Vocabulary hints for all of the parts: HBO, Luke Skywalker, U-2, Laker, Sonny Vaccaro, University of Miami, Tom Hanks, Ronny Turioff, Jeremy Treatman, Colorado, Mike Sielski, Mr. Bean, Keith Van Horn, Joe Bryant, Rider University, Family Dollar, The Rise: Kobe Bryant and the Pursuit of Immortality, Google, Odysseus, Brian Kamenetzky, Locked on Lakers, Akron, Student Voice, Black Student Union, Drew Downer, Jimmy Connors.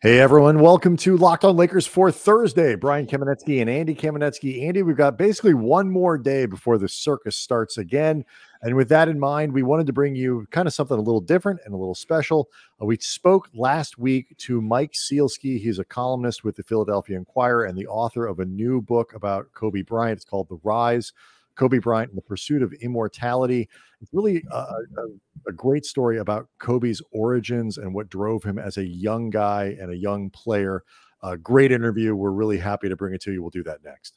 Hey everyone, welcome to Locked on Lakers for Thursday. Brian Kamenetzky and Andy Kamenetzky. Andy, we've got basically one more day before the circus starts again. And with that in mind, we wanted to bring you kind of something a little different and a little special. We spoke last week to Mike Sielski. He's a columnist with the Philadelphia Inquirer and the author of a new book about Kobe Bryant. It's called The Rise: Kobe Bryant and the Pursuit of Immortality. It's really a great story about Kobe's origins and what drove him as a young guy and a young player. A great interview. We're really happy to bring it to you. We'll do that next.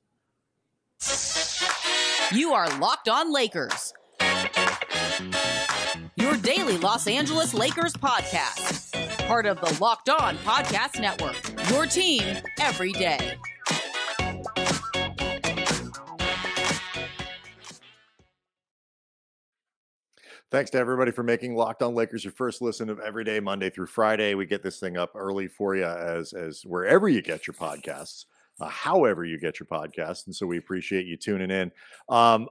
You are Locked on Lakers, your daily Los Angeles Lakers podcast, part of the Locked on Podcast Network, your team every day. Thanks to everybody for making Locked on Lakers your first listen of every day, Monday through Friday. We get this thing up early for you as wherever you get your podcasts, however you get your podcasts. And so we appreciate you tuning in.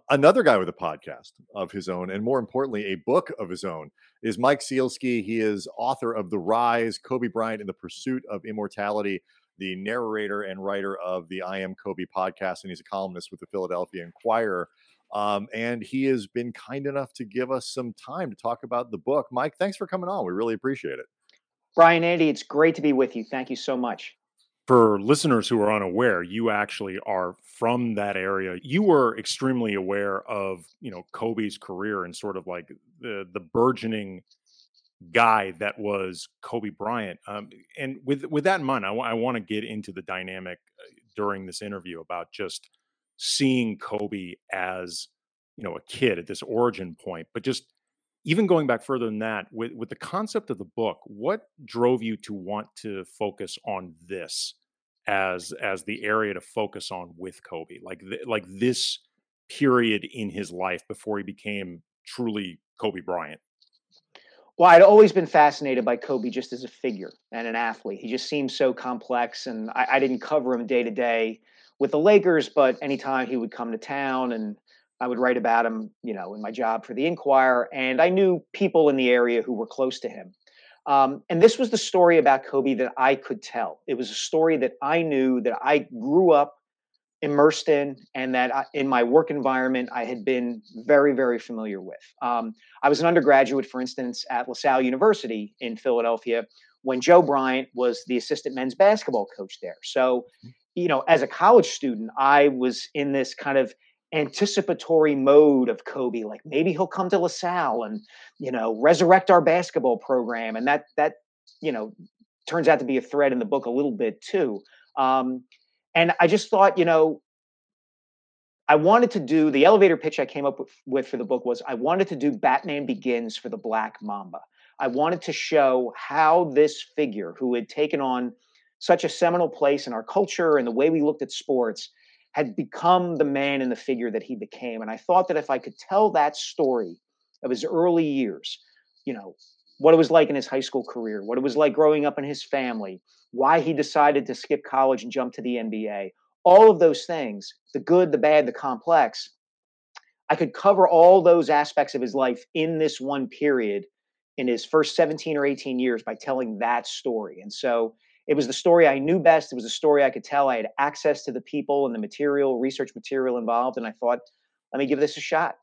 Another guy with a podcast of his own, and more importantly, a book of his own, is Mike Sielski. He is author of The Rise: Kobe Bryant and the Pursuit of Immortality, the narrator and writer of the I Am Kobe podcast. And he's a columnist with the Philadelphia Inquirer. And he has been kind enough to give us some time to talk about the book. Mike, thanks for coming on. We really appreciate it. Brian, Andy, it's great to be with you. Thank you so much. For listeners who are unaware, you actually are from that area. You were extremely aware of, you know, Kobe's career and sort of like the burgeoning guy that was Kobe Bryant. And with that in mind, I want to get into the dynamic during this interview about just seeing Kobe as, you know, a kid at this origin point, but just even going back further than that, with the concept of the book, what drove you to want to focus on this as the area to focus on with Kobe, like this period in his life before he became truly Kobe Bryant? Well, I'd always been fascinated by Kobe just as a figure and an athlete. He just seemed so complex, and I didn't cover him day to day with the Lakers, but anytime he would come to town and I would write about him, you know, in my job for the Inquirer, and I knew people in the area who were close to him. And this was the story about Kobe that I could tell. It was a story that I knew, that I grew up immersed in, and that in my work environment, I had been very, very familiar with. I was an undergraduate, for instance, at LaSalle University in Philadelphia when Joe Bryant was the assistant men's basketball coach there. So, you know, as a college student, I was in this kind of anticipatory mode of Kobe, like maybe he'll come to LaSalle and, you know, resurrect our basketball program. And that, you know, turns out to be a thread in the book a little bit too. And I just thought, you know, I wanted to do the elevator pitch I came up with for the book was I wanted to do Batman Begins for the Black Mamba. I wanted to show how this figure who had taken on such a seminal place in our culture and the way we looked at sports had become the man and the figure that he became. And I thought that if I could tell that story of his early years, you know, what it was like in his high school career, what it was like growing up in his family, why he decided to skip college and jump to the NBA, all of those things, the good, the bad, the complex, I could cover all those aspects of his life in this one period in his first 17 or 18 years by telling that story. And so it was the story I knew best. It was a story I could tell. I had access to the people and the material, research material involved. And I thought, let me give this a shot.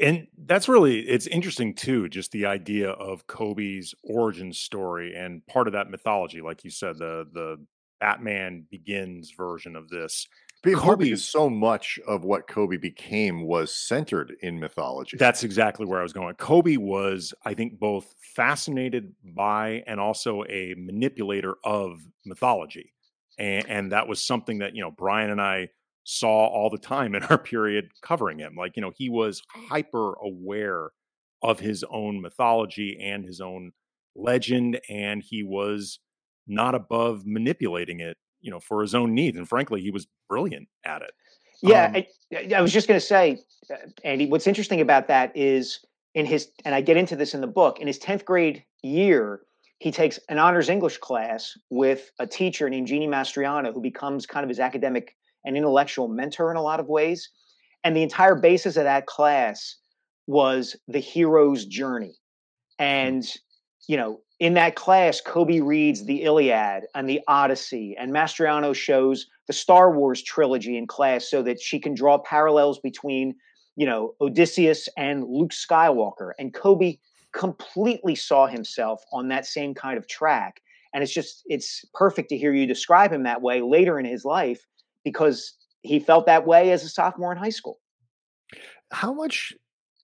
And that's really, it's interesting too, just the idea of Kobe's origin story and part of that mythology. Like you said, the Batman Begins version of this. Kobe is so much of what Kobe became was centered in mythology. That's exactly where I was going. Kobe was, I think, both fascinated by and also a manipulator of mythology. And that was something that, you know, Brian and I saw all the time in our period covering him. Like, you know, he was hyper aware of his own mythology and his own legend. And he was not above manipulating it, you know, for his own needs. And frankly, he was brilliant at it. Yeah. I was just going to say, Andy, what's interesting about that is and I get into this in the book, in his 10th grade year, he takes an honors English class with a teacher named Jeannie Mastriano, who becomes kind of his academic and intellectual mentor in a lot of ways. And the entire basis of that class was the hero's journey. And, you know, In that class, Kobe reads the Iliad and the Odyssey, and Mastriano shows the Star Wars trilogy in class so that she can draw parallels between, you know, Odysseus and Luke Skywalker. And Kobe completely saw himself on that same kind of track. And it's just, it's perfect to hear you describe him that way later in his life, because he felt that way as a sophomore in high school. How much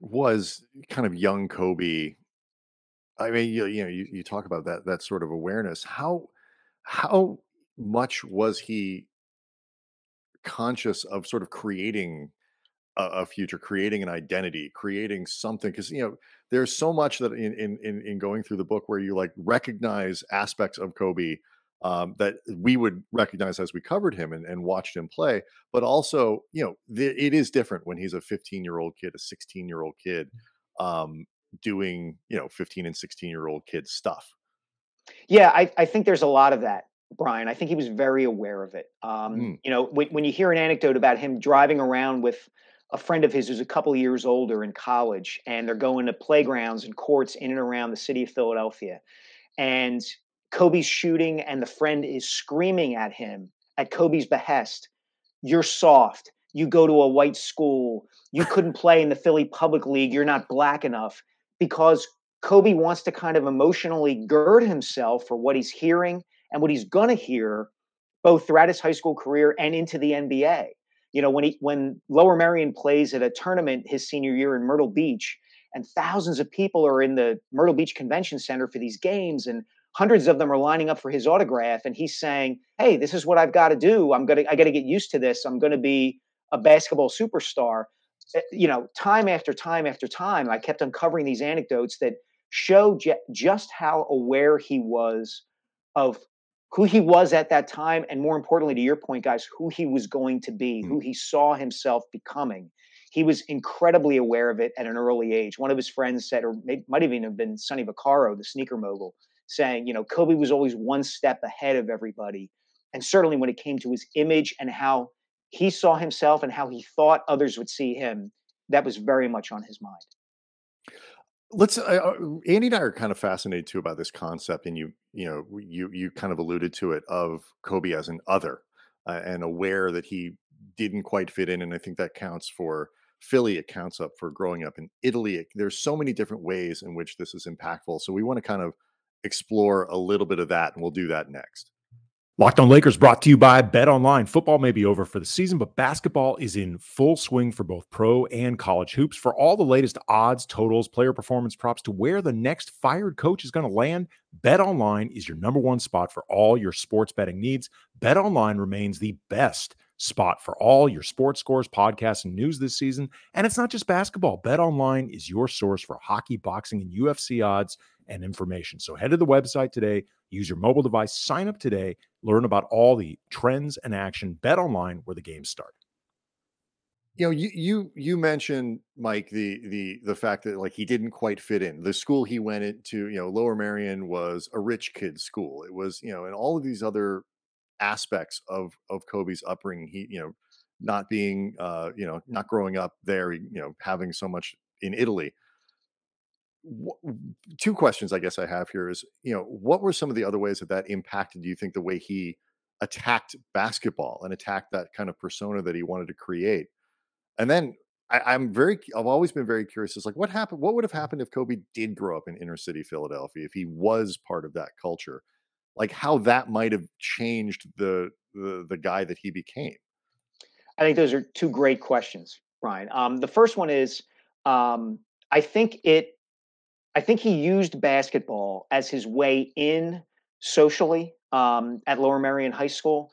was kind of young Kobe? I mean, you talk about that sort of awareness. How much was he conscious of sort of creating a future, creating an identity, creating something? Because, you know, there's so much that in going through the book where you like recognize aspects of Kobe that we would recognize as we covered him and watched him play. But also, you know, it is different when he's a 15-year-old kid, a 16-year-old kid, doing, you know, 15 and 16-year-old kids stuff. Yeah, I think there's a lot of that, Brian. I think he was very aware of it. You know, when you hear an anecdote about him driving around with a friend of his who's a couple of years older in college, and they're going to playgrounds and courts in and around the city of Philadelphia, and Kobe's shooting and the friend is screaming at him at Kobe's behest, "You're soft. You go to a white school. You couldn't play in the Philly Public League. You're not black enough." Because Kobe wants to kind of emotionally gird himself for what he's hearing and what he's going to hear both throughout his high school career and into the NBA. You know, when Lower Merion plays at a tournament his senior year in Myrtle Beach, and thousands of people are in the Myrtle Beach Convention Center for these games, and hundreds of them are lining up for his autograph, and he's saying, "Hey, this is what I've got to do. I got to get used to this. I'm going to be a basketball superstar." You know, time after time after time, I kept uncovering these anecdotes that show just how aware he was of who he was at that time. And more importantly, to your point, guys, who he was going to be, who he saw himself becoming. He was incredibly aware of it at an early age. One of his friends said, or might even have been Sonny Vaccaro, the sneaker mogul, saying, you know, Kobe was always one step ahead of everybody. And certainly when it came to his image and how he saw himself and how he thought others would see him, that was very much on his mind. Andy and I are kind of fascinated too about this concept, and you kind of alluded to it, of Kobe as an other, and aware that he didn't quite fit in. And I think that counts for Philly. It counts up for growing up in Italy. There's so many different ways in which this is impactful. So we want to kind of explore a little bit of that, and we'll do that next. Locked on Lakers brought to you by BetOnline. Football may be over for the season, but basketball is in full swing for both pro and college hoops. For all the latest odds, totals, player performance props, to where the next fired coach is going to land, BetOnline is your number one spot for all your sports betting needs. BetOnline remains the best spot for all your sports scores, podcasts, and news this season. And it's not just basketball. BetOnline is your source for hockey, boxing, and UFC odds and information. So head to the website today, use your mobile device, sign up today, learn about all the trends and action. BetOnline, where the games start. You know, you mentioned, Mike, the fact that like he didn't quite fit in. The school he went into, you know, Lower Merion, was a rich kid's school. It was, you know, and all of these other aspects of Kobe's upbringing. He, you know, not being, you know, not growing up there, you know, having so much in Italy. Two questions I guess I have here is, you know, what were some of the other ways that impacted, do you think, the way he attacked basketball and attacked that kind of persona that he wanted to create? And then I've always been very curious. It's like, what happened? What would have happened if Kobe did grow up in inner city Philadelphia, if he was part of that culture? Like how that might have changed the guy that he became? I think those are two great questions, Brian. The first one is, I think he used basketball as his way in socially at Lower Merion High School,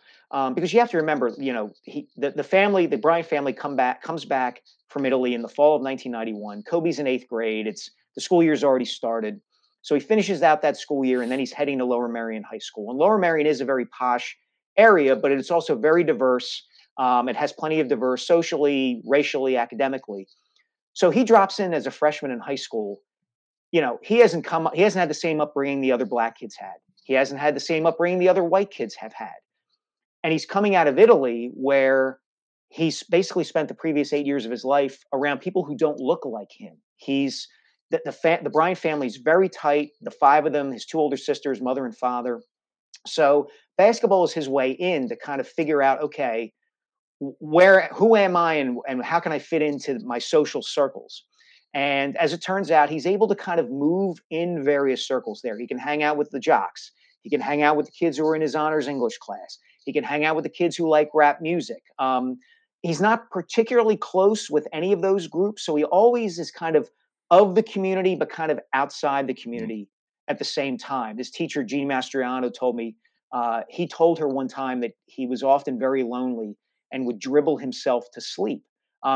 because you have to remember, you know, the Bryant family comes back from Italy in the fall of 1991. Kobe's in eighth grade. The school year's already started. So he finishes out that school year, and then he's heading to Lower Merion High School. And Lower Merion is a very posh area, but it's also very diverse. It has plenty of diverse socially, racially, academically. So he drops in as a freshman in high school. You know, he hasn't had the same upbringing the other black kids had. He hasn't had the same upbringing the other white kids have had. And he's coming out of Italy, where he's basically spent the previous 8 years of his life around people who don't look like him. He's the Bryant family is very tight. The five of them, his two older sisters, mother and father. So basketball is his way in to kind of figure out, okay, who am I and how can I fit into my social circles? And as it turns out, he's able to kind of move in various circles there. He can hang out with the jocks. He can hang out with the kids who are in his honors English class. He can hang out with the kids who like rap music. He's not particularly close with any of those groups. So he always is kind of the community, but kind of outside the community at the same time. His teacher, Jeannie Mastriano, told me, he told her one time that he was often very lonely and would dribble himself to sleep.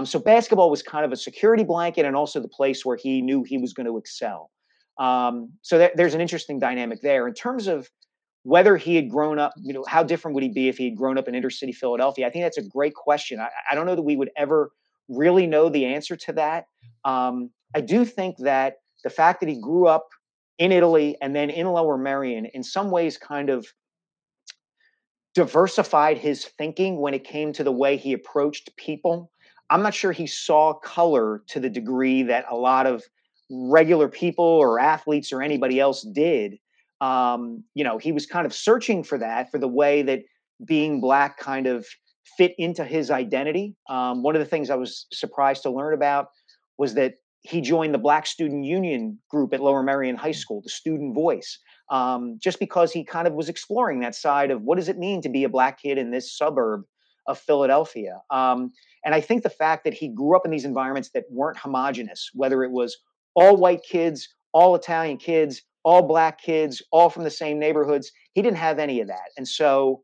So basketball was kind of a security blanket and also the place where he knew he was going to excel. So there's an interesting dynamic there. In terms of whether he had grown up, you know, how different would he be if he had grown up in inner city Philadelphia? I think that's a great question. I don't know that we would ever really know the answer to that. I do think that the fact that he grew up in Italy and then in Lower Merion in some ways kind of diversified his thinking when it came to the way he approached people. I'm not sure he saw color to the degree that a lot of regular people or athletes or anybody else did. You know, he was kind of searching for that, for the way that being black kind of fit into his identity. One of the things I was surprised to learn about was that he joined the Black Student Union group at Lower Merion High School, the Student Voice, just because he kind of was exploring that side of what does it mean to be a black kid in this suburb of Philadelphia. And I think the fact that he grew up in these environments that weren't homogenous, whether it was all white kids, all Italian kids, all black kids, all from the same neighborhoods, he didn't have any of that. And so,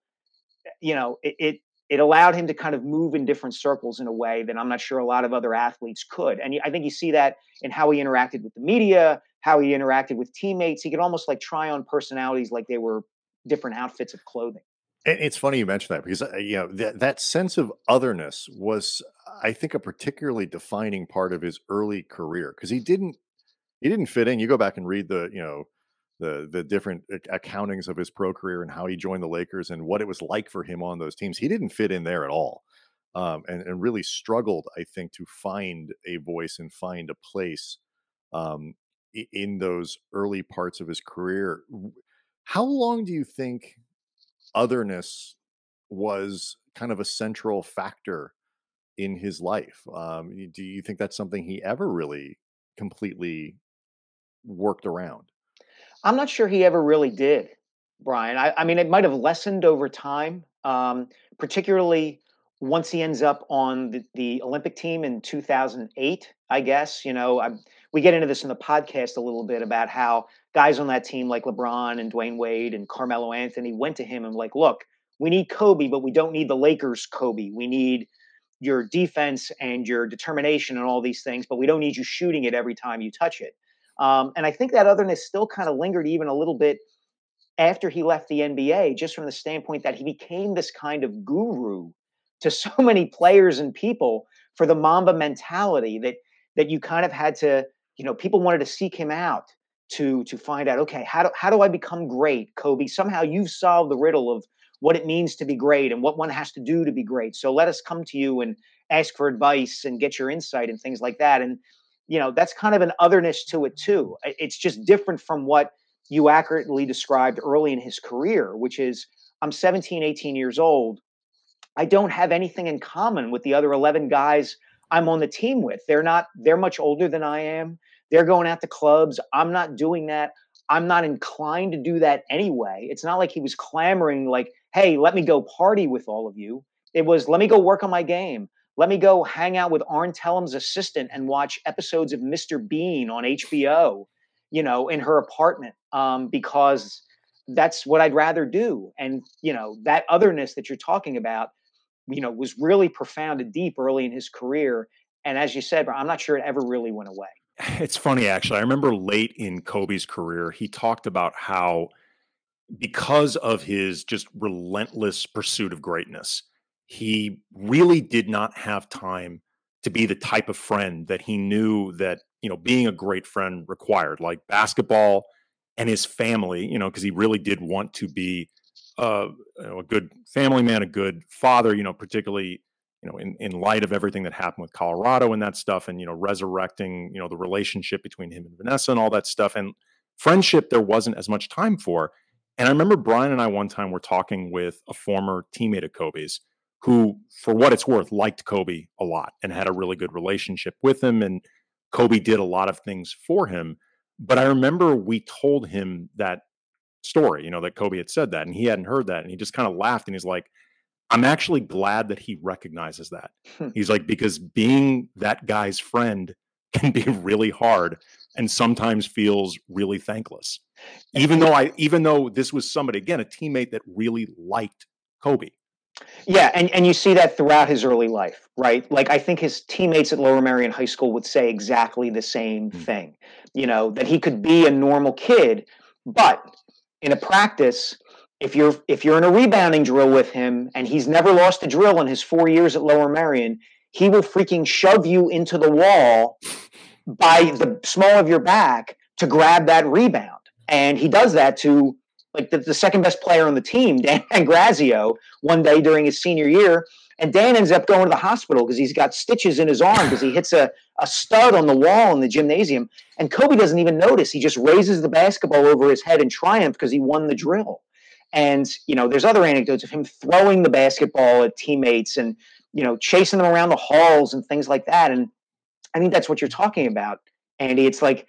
you know, it allowed him to kind of move in different circles in a way that I'm not sure a lot of other athletes could. And I think you see that in how he interacted with the media, how he interacted with teammates. He could almost like try on personalities like they were different outfits of clothing. It's funny you mentioned that, because you know that sense of otherness was, I think, a particularly defining part of his early career, because he didn't fit in. You go back and read the different accountings of his pro career and how he joined the Lakers and what it was like for him on those teams. He didn't fit in there at all, and really struggled, I think, to find a voice and find a place in those early parts of his career. How long do you think otherness was kind of a central factor in his life? Do you think that's something he ever really completely worked around? I'm not sure he ever really did, Brian. I mean, it might have lessened over time, particularly once he ends up on the Olympic team in 2008, I guess. You know, we get into this in the podcast a little bit about how guys on that team like LeBron and Dwayne Wade and Carmelo Anthony went to him and like, look, we need Kobe, but we don't need the Lakers Kobe. We need your defense and your determination and all these things, but we don't need you shooting it every time you touch it. And I think that otherness still kind of lingered even a little bit after he left the NBA, just from the standpoint that he became this kind of guru to so many players and people for the Mamba mentality that you kind of had to, you know, people wanted to seek him out to find out, okay, how do I become great, Kobe? Somehow you've solved the riddle of what it means to be great and what one has to do to be great. So let us come to you and ask for advice and get your insight and things like that. And, you know, that's kind of an otherness to it too. It's just different from what you accurately described early in his career, which is I'm 17, 18 years old. I don't have anything in common with the other 11 guys I'm on the team with. They're much older than I am. They're going out to clubs. I'm not doing that. I'm not inclined to do that anyway. It's not like he was clamoring like, hey, let me go party with all of you. It was, let me go work on my game. Let me go hang out with Arn Tellum's assistant and watch episodes of Mr. Bean on HBO, you know, in her apartment, because that's what I'd rather do. And, you know, that otherness that you're talking about, you know, was really profound and deep early in his career. And as you said, I'm not sure it ever really went away. It's funny, actually. I remember late in Kobe's career, he talked about how, because of his just relentless pursuit of greatness, he really did not have time to be the type of friend that he knew that, you know, being a great friend required, like basketball and his family, you know, because he really did want to be a good family man, a good father, you know, particularly you know, in light of everything that happened with Colorado and that stuff, and, you know, resurrecting, you know, the relationship between him and Vanessa and all that stuff. And friendship, there wasn't as much time for. And I remember Brian and I one time were talking with a former teammate of Kobe's who, for what it's worth, liked Kobe a lot and had a really good relationship with him. And Kobe did a lot of things for him. But I remember we told him that story, you know, that Kobe had said that, and he hadn't heard that. And he just kind of laughed and he's like, I'm actually glad that he recognizes that. He's like, because being that guy's friend can be really hard and sometimes feels really thankless. Even though this was somebody, again, a teammate that really liked Kobe. Yeah. And you see that throughout his early life, right? Like, I think his teammates at Lower Merion High School would say exactly the same thing, you know, that he could be a normal kid, but in a practice, if you're in a rebounding drill with him and he's never lost a drill in his 4 years at Lower Merion, he will freaking shove you into the wall by the small of your back to grab that rebound. And he does that to like the second best player on the team, Dan Grazio, one day during his senior year. And Dan ends up going to the hospital because he's got stitches in his arm because he hits a stud on the wall in the gymnasium. And Kobe doesn't even notice. He just raises the basketball over his head in triumph because he won the drill. And, you know, there's other anecdotes of him throwing the basketball at teammates and, you know, chasing them around the halls and things like that. And I think that's what you're talking about, Andy. It's like,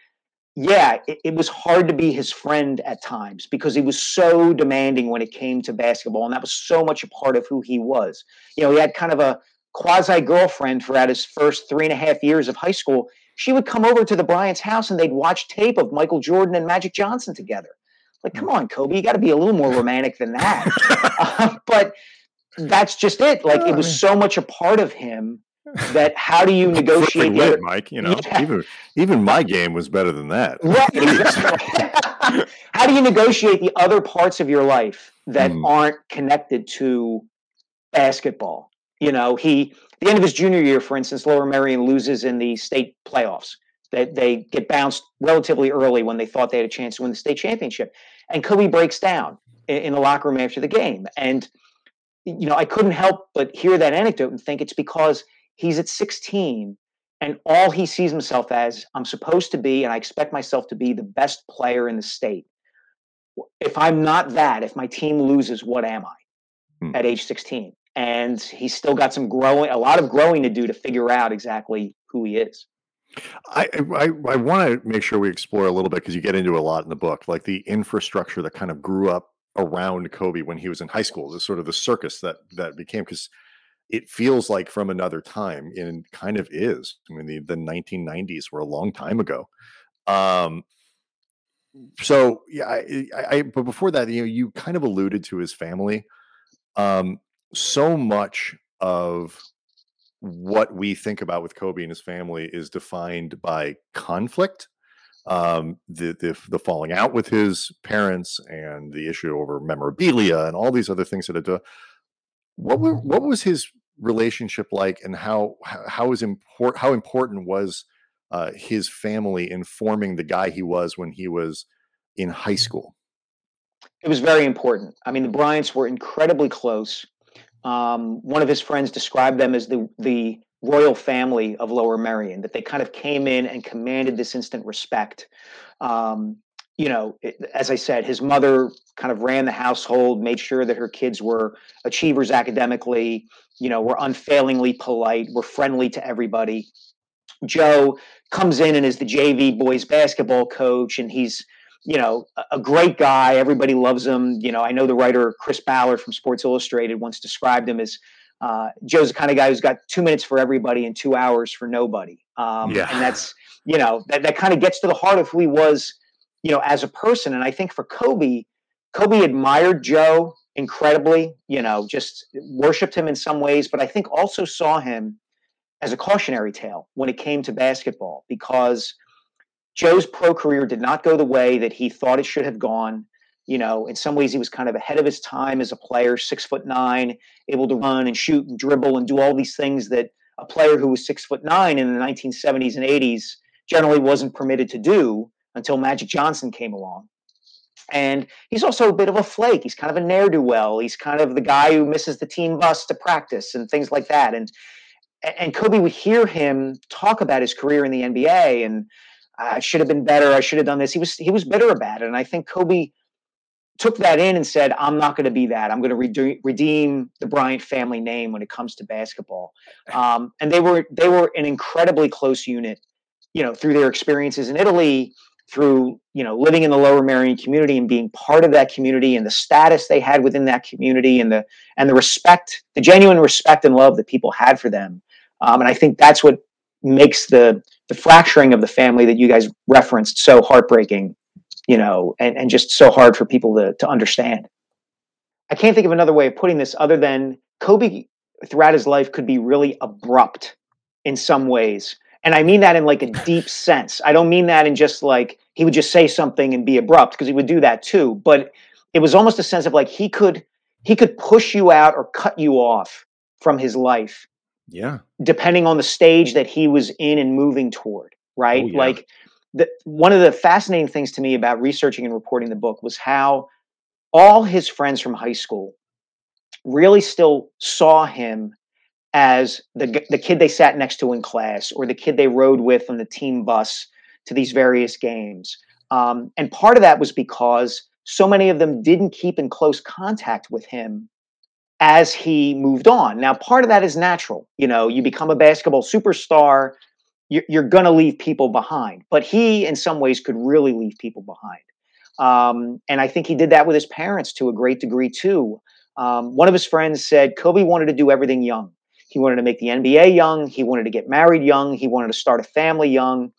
yeah, it was hard to be his friend at times because he was so demanding when it came to basketball. And that was so much a part of who he was. You know, he had kind of a quasi-girlfriend throughout his first 3.5 years of high school. She would come over to the Bryant's house and they'd watch tape of Michael Jordan and Magic Johnson together. Like, come on, Kobe, you got to be a little more romantic than that. But that's just it. Like, it was so much a part of him that how do you negotiate? Weird, Mike, you know, yeah. even my game was better than that. Right. How do you negotiate the other parts of your life that aren't connected to basketball? You know, the end of his junior year, for instance, Lower Merion loses in the state playoffs. They get bounced relatively early when they thought they had a chance to win the state championship. And Kobe breaks down in the locker room after the game. And, you know, I couldn't help but hear that anecdote and think it's because he's at 16 and all he sees himself as, I'm supposed to be, and I expect myself to be the best player in the state. If I'm not that, if my team loses, what am I at age 16? And he's still got a lot of growing to do to figure out exactly who he is. I want to make sure we explore a little bit, because you get into a lot in the book, like the infrastructure that kind of grew up around Kobe when he was in high school. It's sort of the circus that became, because it feels like from another time and kind of is. I mean, the 1990s were a long time ago. So yeah, but before that, you know, you kind of alluded to his family. So much of what we think about with Kobe and his family is defined by conflict. The falling out with his parents and the issue over memorabilia and all these other things that what was his relationship like, and how important was his family in forming the guy he was when he was in high school? It was very important. I mean, the Bryants were incredibly close. One of his friends described them as the royal family of Lower Merion, that they kind of came in and commanded this instant respect. You know, as I said, his mother kind of ran the household, made sure that her kids were achievers academically, you know, were unfailingly polite, were friendly to everybody. Joe comes in and is the JV boys basketball coach, and he's, you know, a great guy. Everybody loves him. You know, I know the writer Chris Ballard from Sports Illustrated once described him as, Joe's the kind of guy who's got 2 minutes for everybody and 2 hours for nobody. And that's, you know, that kind of gets to the heart of who he was, you know, as a person. And I think for Kobe admired Joe incredibly, you know, just worshiped him in some ways, but I think also saw him as a cautionary tale when it came to basketball, because Joe's pro career did not go the way that he thought it should have gone. You know, in some ways he was kind of ahead of his time as a player, 6'9", able to run and shoot and dribble and do all these things that a player who was 6'9" in the 1970s and 80s generally wasn't permitted to do until Magic Johnson came along. And he's also a bit of a flake. He's kind of a ne'er-do-well. He's kind of the guy who misses the team bus to practice and things like that. And Kobe would hear him talk about his career in the NBA and I should have been better. I should have done this. He was bitter about it. And I think Kobe took that in and said, I'm not going to be that. I'm going to redeem the Bryant family name when it comes to basketball. And they were an incredibly close unit, you know, through their experiences in Italy, through, you know, living in the Lower Merion community and being part of that community and the status they had within that community and the respect, the genuine respect and love that people had for them. And I think that's what makes the fracturing of the family that you guys referenced so heartbreaking, you know, and just so hard for people to understand. I can't think of another way of putting this other than Kobe throughout his life could be really abrupt in some ways. And I mean that in like a deep sense. I don't mean that in just like, he would just say something and be abrupt because he would do that too. But it was almost a sense of like, he could push you out or cut you off from his life. Yeah. Depending on the stage that he was in and moving toward. Right. Oh, yeah. Like one of the fascinating things to me about researching and reporting the book was how all his friends from high school really still saw him as the kid they sat next to in class or the kid they rode with on the team bus to these various games. And part of that was because so many of them didn't keep in close contact with him as he moved on. Now, part of that is natural. You know, you become a basketball superstar, you're going to leave people behind. But he, in some ways, could really leave people behind. And I think he did that with his parents to a great degree, too. One of his friends said Kobe wanted to do everything young. He wanted to make the NBA young. He wanted to get married young. He wanted to start a family young.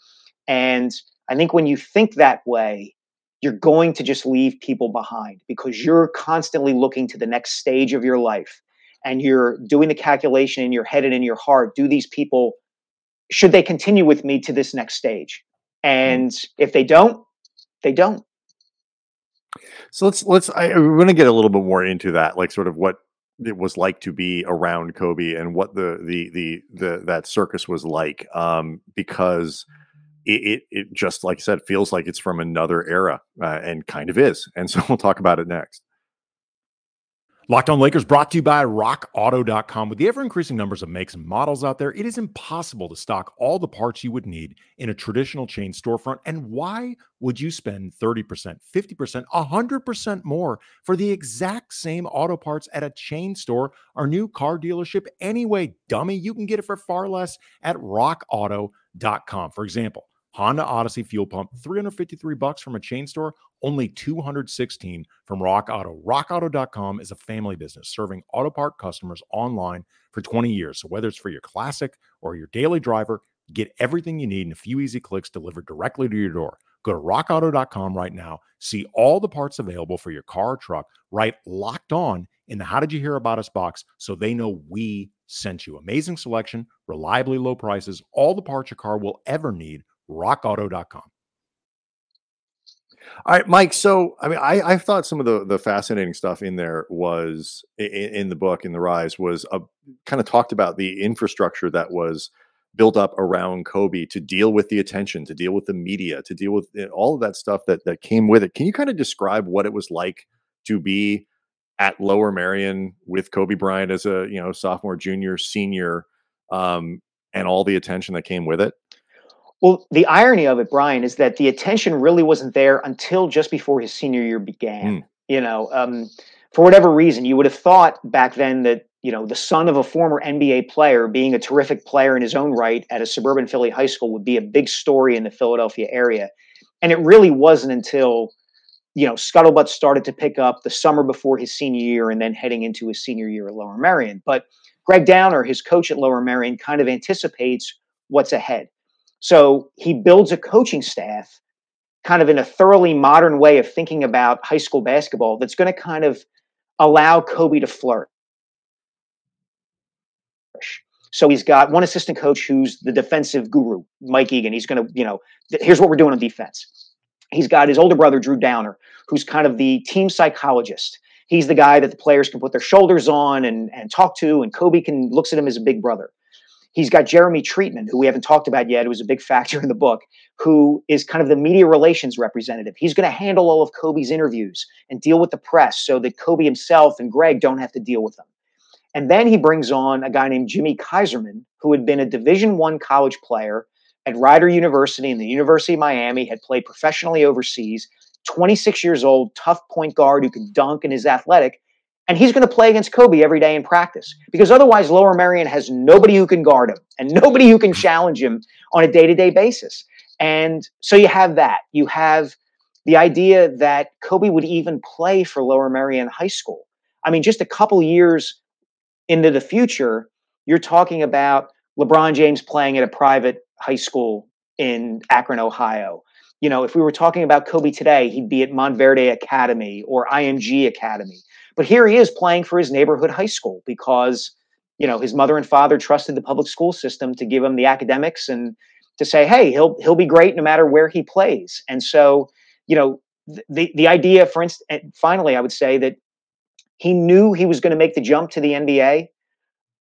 And I think when you think that way, you're going to just leave people behind because you're constantly looking to the next stage of your life. And you're doing the calculation in your head and in your heart. Do these people, should they continue with me to this next stage? And if they don't, they don't. So I want to get a little bit more into that, like sort of what it was like to be around Kobe and what the that circus was like, because it just, like I said, feels like it's from another era, and kind of is. And so we'll talk about it next. Locked on Lakers brought to you by RockAuto.com. With the ever-increasing numbers of makes and models out there, it is impossible to stock all the parts you would need in a traditional chain storefront. And why would you spend 30%, 50%, 100% more for the exact same auto parts at a chain store or new car dealership anyway, dummy? You can get it for far less at RockAuto.com. For example, Honda Odyssey fuel pump, $353 from a chain store, only $216 from Rock Auto. RockAuto.com is a family business serving auto part customers online for 20 years. So whether it's for your classic or your daily driver, get everything you need in a few easy clicks delivered directly to your door. Go to RockAuto.com right now. See all the parts available for your car or truck. Write Locked On in the How Did You Hear About Us box so they know we sent you. Amazing selection, reliably low prices, all the parts your car will ever need. RockAuto.com. All right, Mike. So, I mean, I thought some of the fascinating stuff in there was in the book, in The Rise, was kind of talked about the infrastructure that was built up around Kobe to deal with the attention, to deal with the media, to deal with all of that stuff that came with it. Can you kind of describe what it was like to be at Lower Merion with Kobe Bryant as a, you know, sophomore, junior, senior, and all the attention that came with it? Well, the irony of it, Brian, is that the attention really wasn't there until just before his senior year began. You know, for whatever reason, you would have thought back then that, you know, the son of a former NBA player being a terrific player in his own right at a suburban Philly high school would be a big story in the Philadelphia area. And it really wasn't until, you know, scuttlebutt started to pick up the summer before his senior year and then heading into his senior year at Lower Merion. But Greg Downer, his coach at Lower Merion, kind of anticipates what's ahead. So he builds a coaching staff kind of in a thoroughly modern way of thinking about high school basketball that's going to kind of allow Kobe to flourish. So he's got one assistant coach who's the defensive guru, Mike Egan. He's going to, you know, here's what we're doing on defense. He's got his older brother, Drew Downer, who's kind of the team psychologist. He's the guy that the players can put their shoulders on and talk to, and Kobe looks at him as a big brother. He's got Jeremy Treatman, who we haven't talked about yet, who's a big factor in the book, who is kind of the media relations representative. He's going to handle all of Kobe's interviews and deal with the press so that Kobe himself and Greg don't have to deal with them. And then he brings on a guy named Jimmy Kaiserman, who had been a Division I college player at Rider University and the University of Miami, had played professionally overseas, 26 years old, tough point guard who could dunk and is athletic. And he's going to play against Kobe every day in practice, because otherwise Lower Merion has nobody who can guard him and nobody who can challenge him on a day-to-day basis. And so you have that. You have the idea that Kobe would even play for Lower Merion High School. I mean, just a couple years into the future, you're talking about LeBron James playing at a private high school in Akron, Ohio. You know, if we were talking about Kobe today, he'd be at Montverde Academy or IMG Academy. But here he is playing for his neighborhood high school because, you know, his mother and father trusted the public school system to give him the academics and to say, hey, he'll be great no matter where he plays. And so, you know, the idea, for instance, finally, I would say that he knew he was going to make the jump to the NBA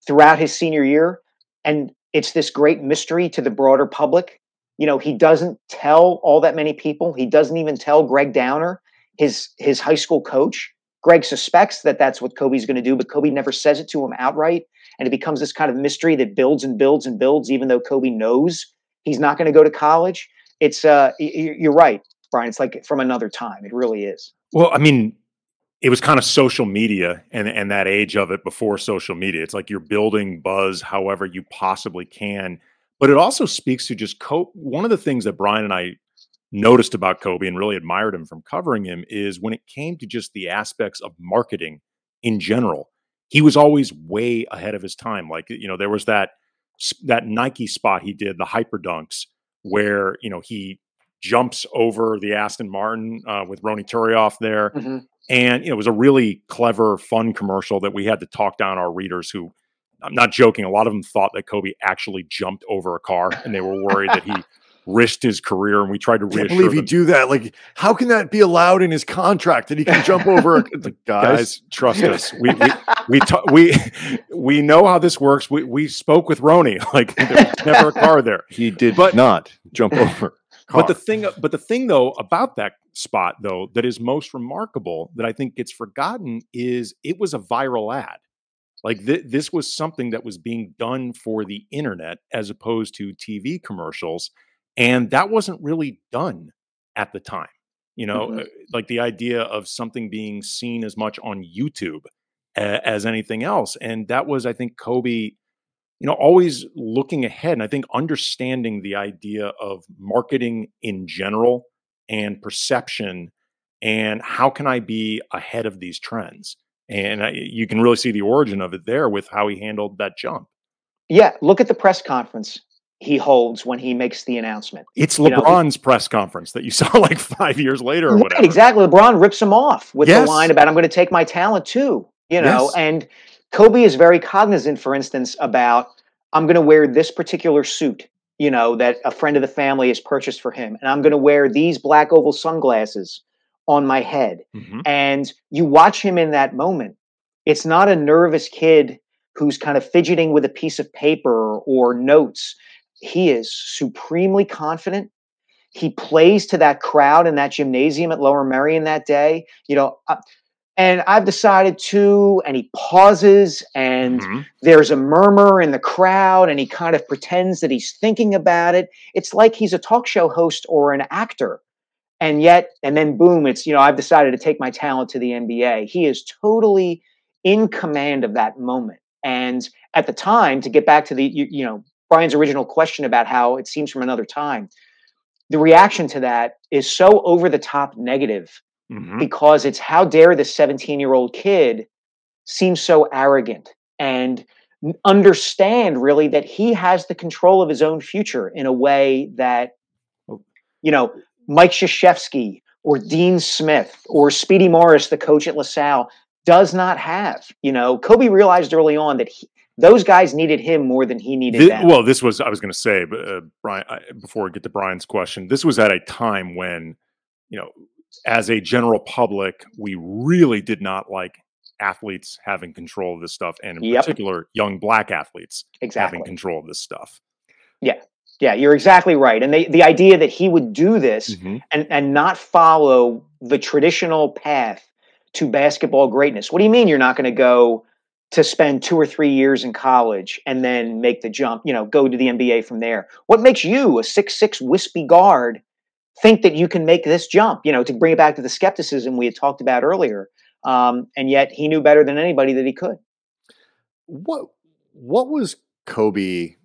throughout his senior year. And it's this great mystery to the broader public. You know, he doesn't tell all that many people. He doesn't even tell Greg Downer, his high school coach. Greg suspects that that's what Kobe's going to do, but Kobe never says it to him outright. And it becomes this kind of mystery that builds and builds and builds, even though Kobe knows he's not going to go to college. It's you're right, Brian. It's like from another time. It really is. Well, I mean, it was kind of social media and that age of it before social media. It's like you're building buzz however you possibly can. But it also speaks to just one of the things that Brian and I noticed about Kobe and really admired him from covering him is when it came to just the aspects of marketing in general, he was always way ahead of his time. Like, you know, there was that Nike spot he did, the Hyper Dunks, where, you know, he jumps over the Aston Martin with Ronny Turioff there. Mm-hmm. And, you know, it was a really clever, fun commercial that we had to talk down our readers who, I'm not joking, a lot of them thought that Kobe actually jumped over a car and they were worried that he risked his career, and we tried to reassure them. I believe he'd do that. Like, how can that be allowed in his contract that he can jump over? Guys, trust us. We know how this works. We spoke with Ronny. Like, there was never a car there. He did not jump over. Car. But the thing though about that spot though that is most remarkable that I think gets forgotten is it was a viral ad. Like this was something that was being done for the internet as opposed to TV commercials. And that wasn't really done at the time, you know, mm-hmm. Like the idea of something being seen as much on YouTube as anything else. And that was, I think, Kobe, you know, always looking ahead and I think understanding the idea of marketing in general and perception and how can I be ahead of these trends? And you can really see the origin of it there with how he handled that jump. Yeah. Look at the press conference he holds when he makes the announcement. It's LeBron's press conference that you saw like 5 years later or whatever. Exactly. LeBron rips him off with the line about, I'm going to take my talent too, you know, and Kobe is very cognizant, for instance, about, I'm going to wear this particular suit, you know, that a friend of the family has purchased for him. And I'm going to wear these black oval sunglasses on my head. Mm-hmm. And you watch him in that moment. It's not a nervous kid who's kind of fidgeting with a piece of paper or notes. He is supremely confident. He plays to that crowd in that gymnasium at Lower Merion that day, you know, and I've decided to, and he pauses and mm-hmm. there's a murmur in the crowd and he kind of pretends that he's thinking about it. It's like he's a talk show host or an actor. And yet, and then boom, it's, you know, I've decided to take my talent to the NBA. He is totally in command of that moment. And at the time, to get back to the, you know, Brian's original question about how it seems from another time, the reaction to that is so over the top negative mm-hmm. because it's how dare this 17-year-old kid seem so arrogant and understand really that he has the control of his own future in a way that, you know, Mike Krzyzewski or Dean Smith or Speedy Morris, the coach at LaSalle, does not have. You know, Kobe realized early on that those guys needed him more than he needed them. Well, this was, I was going to say, Brian, before we get to Brian's question, this was at a time when, you know, as a general public, we really did not like athletes having control of this stuff, and in particular, young Black athletes having control of this stuff. Yeah, you're exactly right. And the idea that he would do this and not follow the traditional path to basketball greatness. What do you mean you're not going to go to spend 2 or 3 years in college and then make the jump, you know, go to the NBA from there? What makes you, a 6'6", wispy guard, think that you can make this jump? You know, to bring it back to the skepticism we had talked about earlier. And yet he knew better than anybody that he could. What was Kobe...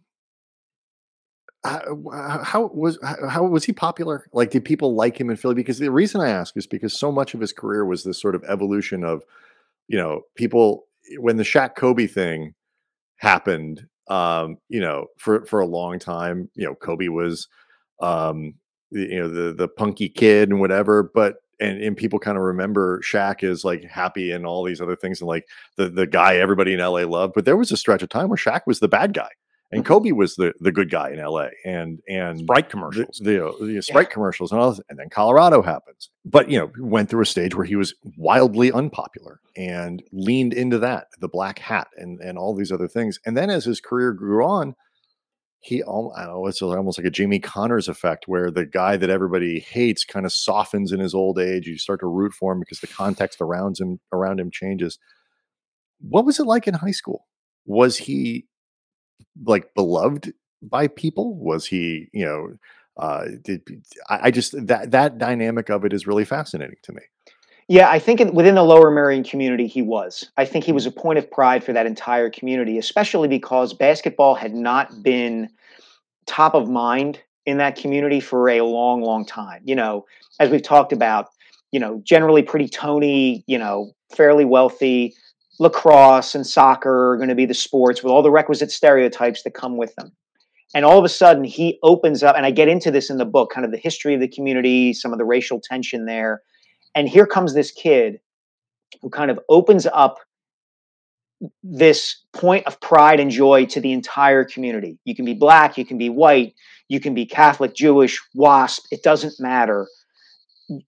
How was he popular? Like, did people like him in Philly? Because the reason I ask is because so much of his career was this sort of evolution of, you know, people, when the Shaq Kobe thing happened, you know, for a long time, you know, Kobe was, you know, the punky kid and whatever, but, and people kind of remember Shaq as like happy and all these other things. And like the guy everybody in LA loved, but there was a stretch of time where Shaq was the bad guy. And Kobe was the good guy in LA, and Sprite commercials, the Sprite commercials, and all this. And then Colorado happens, but you know, went through a stage where he was wildly unpopular and leaned into that, the black hat, and all these other things. And then as his career grew on, it's almost like a Jimmy Connors effect, where the guy that everybody hates kind of softens in his old age. You start to root for him because the context around him changes. What was it like in high school? Was he like beloved by people? Was he, you know, that dynamic of it is really fascinating to me. Yeah. I think within the Lower Merion community, I think he was a point of pride for that entire community, especially because basketball had not been top of mind in that community for a long, long time. You know, as we've talked about, you know, generally pretty tony, you know, fairly wealthy. Lacrosse and soccer are going to be the sports with all the requisite stereotypes that come with them. And all of a sudden he opens up, and I get into this in the book, kind of the history of the community, some of the racial tension there. And here comes this kid who kind of opens up this point of pride and joy to the entire community. You can be Black, you can be white, you can be Catholic, Jewish, WASP, it doesn't matter.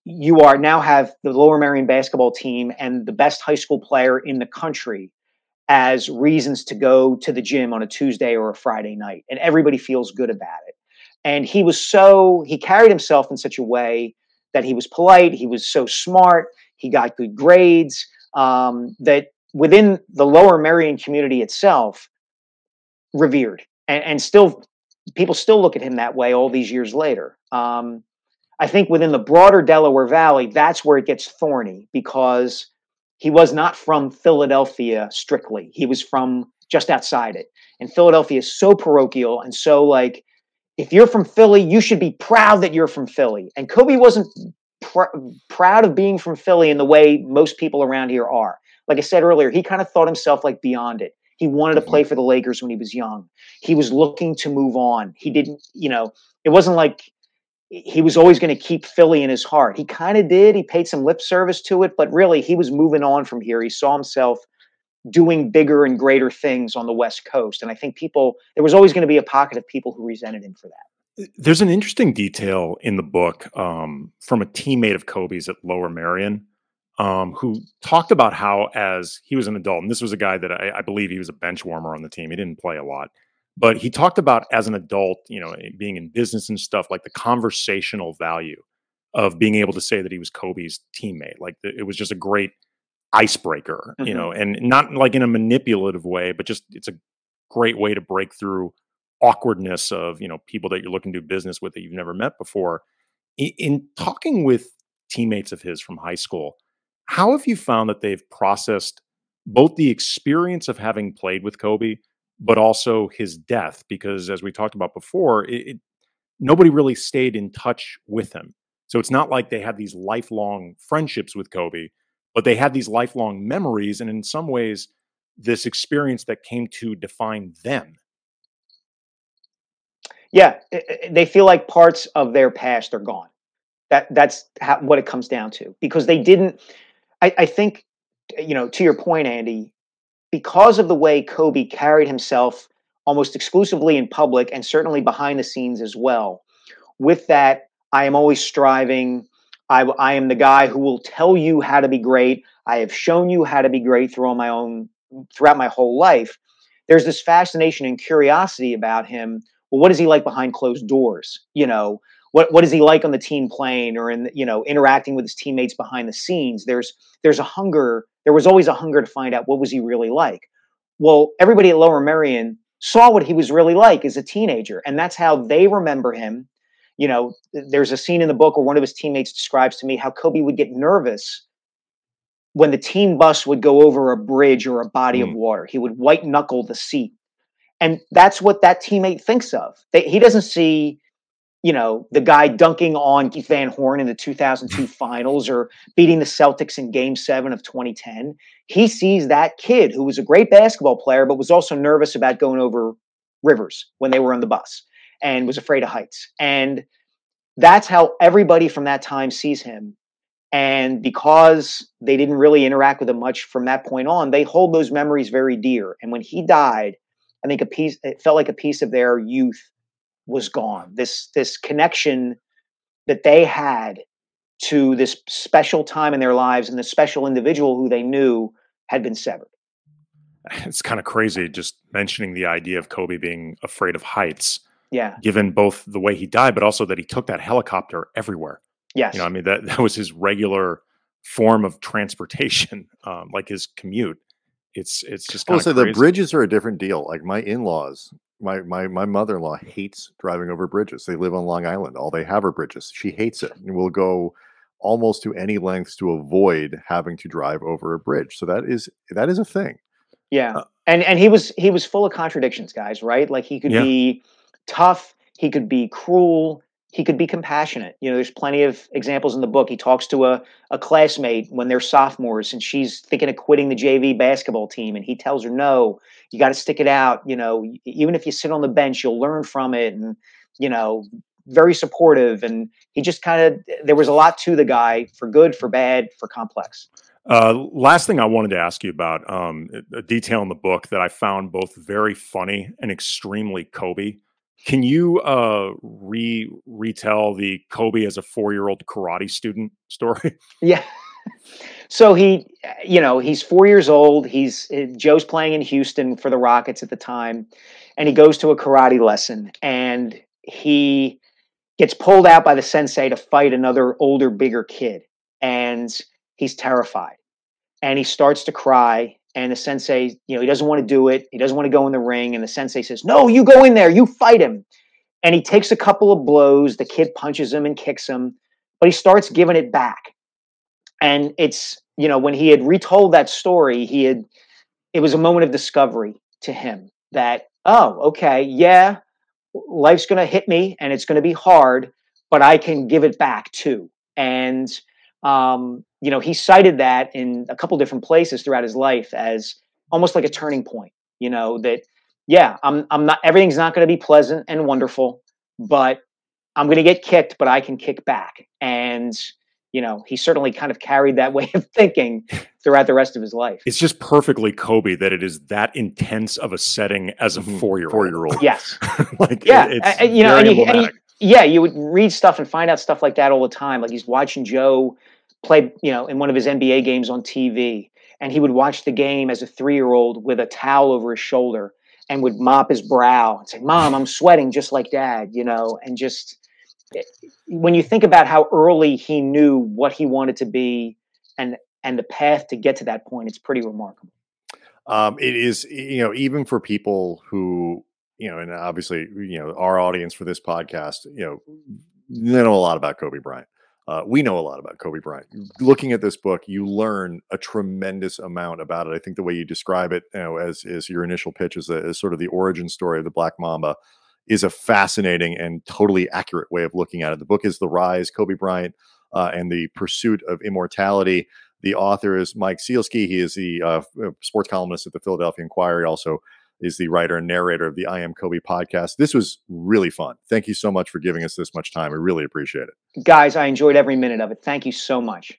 You are now have the Lower Merion basketball team and the best high school player in the country as reasons to go to the gym on a Tuesday or a Friday night. And everybody feels good about it. And he carried himself in such a way that he was polite. He was so smart. He got good grades, that within the Lower Merion community itself, revered, and still people still look at him that way all these years later. I think within the broader Delaware Valley, that's where it gets thorny, because he was not from Philadelphia strictly. He was from just outside it. And Philadelphia is so parochial and so like, if you're from Philly, you should be proud that you're from Philly. And Kobe wasn't proud of being from Philly in the way most people around here are. Like I said earlier, he kind of thought himself like beyond it. He wanted to play for the Lakers when he was young. He was looking to move on. He didn't, you know, it wasn't like, he was always going to keep Philly in his heart. He kind of did. He paid some lip service to it, but really he was moving on from here. He saw himself doing bigger and greater things on the West Coast. And I think there was always going to be a pocket of people who resented him for that. There's an interesting detail in the book from a teammate of Kobe's at Lower Merion who talked about how as he was an adult, and this was a guy that I believe he was a bench warmer on the team. He didn't play a lot. But he talked about as an adult, you know, being in business and stuff, like the conversational value of being able to say that he was Kobe's teammate. Like it was just a great icebreaker, you know, and not like in a manipulative way, but just it's a great way to break through awkwardness of, you know, people that you're looking to do business with that you've never met before. In talking with teammates of his from high school, how have you found that they've processed both the experience of having played with Kobe, but also his death? Because as we talked about before, nobody really stayed in touch with him. So it's not like they had these lifelong friendships with Kobe, but they had these lifelong memories. And in some ways, this experience that came to define them. Yeah, they feel like parts of their past are gone. That's what it comes down to. Because they didn't, I think, you know, to your point, Andy, because of the way Kobe carried himself almost exclusively in public and certainly behind the scenes as well, with that, I am always striving, I am the guy who will tell you how to be great. I have shown you how to be great throughout my whole life. There's this fascination and curiosity about him. Well, what is he like behind closed doors? You know, what is he like on the team plane or in, you know, interacting with his teammates behind the scenes? There's a hunger. There was always a hunger to find out what was he really like. Well, everybody at Lower Merion saw what he was really like as a teenager, and that's how they remember him. You know, there's a scene in the book where one of his teammates describes to me how Kobe would get nervous when the team bus would go over a bridge or a body of water. He would white knuckle the seat. And that's what that teammate thinks of. He doesn't see, you know, the guy dunking on Keith Van Horn in the 2002 finals or beating the Celtics in game 7 of 2010. He sees that kid who was a great basketball player, but was also nervous about going over rivers when they were on the bus and was afraid of heights. And that's how everybody from that time sees him. And because they didn't really interact with him much from that point on, they hold those memories very dear. And when he died, I think it felt like a piece of their youth was gone. This connection that they had to this special time in their lives and the special individual who they knew had been severed. It's kind of crazy just mentioning the idea of Kobe being afraid of heights. Yeah. Given both the way he died, but also that he took that helicopter everywhere. Yes. You know, I mean, that was his regular form of transportation, like his commute. It's just kind of crazy. The bridges are a different deal. Like my in-laws, my mother-in-law hates driving over bridges. They live on Long Island. All they have are bridges. She hates it and will go almost to any lengths to avoid having to drive over a bridge. So that is a thing. Yeah. And he was full of contradictions, guys, right? Like he could be tough, he could be cruel. He could be compassionate. You know, there's plenty of examples in the book. He talks to a classmate when they're sophomores and she's thinking of quitting the JV basketball team. And he tells her, no, you got to stick it out. You know, even if you sit on the bench, you'll learn from it. And, you know, very supportive. And he just there was a lot to the guy, for good, for bad, for complex. Last thing I wanted to ask you about, a detail in the book that I found both very funny and extremely Kobe. Can you retell the Kobe as a 4-year-old karate student story? Yeah. So he's 4 years old. Joe's playing in Houston for the Rockets at the time, and he goes to a karate lesson, and he gets pulled out by the sensei to fight another older, bigger kid. And he's terrified, and he starts to cry. And the sensei, you know, he doesn't want to do it. He doesn't want to go in the ring. And the sensei says, no, you go in there, you fight him. And he takes a couple of blows. The kid punches him and kicks him, but he starts giving it back. And it's, you know, when he had retold that story, it was a moment of discovery to him that, oh, okay, yeah, life's going to hit me and it's going to be hard, but I can give it back too. And, you know, he cited that in a couple different places throughout his life as almost like a turning point, you know, that, yeah, I'm not, everything's not going to be pleasant and wonderful, but I'm going to get kicked, but I can kick back. And, you know, he certainly kind of carried that way of thinking throughout the rest of his life. It's just perfectly Kobe that it is that intense of a setting as a 4-year-old. Yes. Like, yeah. It's you know, very emblematic. Yeah, you would read stuff and find out stuff like that all the time. Like he's watching Joe play, you know, in one of his NBA games on TV, and he would watch the game as a 3-year-old with a towel over his shoulder and would mop his brow and say, Mom, I'm sweating just like Dad, you know, and just when you think about how early he knew what he wanted to be and the path to get to that point, it's pretty remarkable. It is, you know, even for people who, you know, and obviously, you know, our audience for this podcast, you know, they know a lot about Kobe Bryant. We know a lot about Kobe Bryant. Looking at this book, you learn a tremendous amount about it. I think the way you describe it, you know, as your initial pitch is sort of the origin story of the Black Mamba is a fascinating and totally accurate way of looking at it. The book is The Rise, Kobe Bryant and the Pursuit of Immortality. The author is Mike Sielski. He is the sports columnist at the Philadelphia Inquirer. He also is the writer and narrator of the I Am Kobe podcast. This was really fun. Thank you so much for giving us this much time. I really appreciate it. Guys, I enjoyed every minute of it. Thank you so much.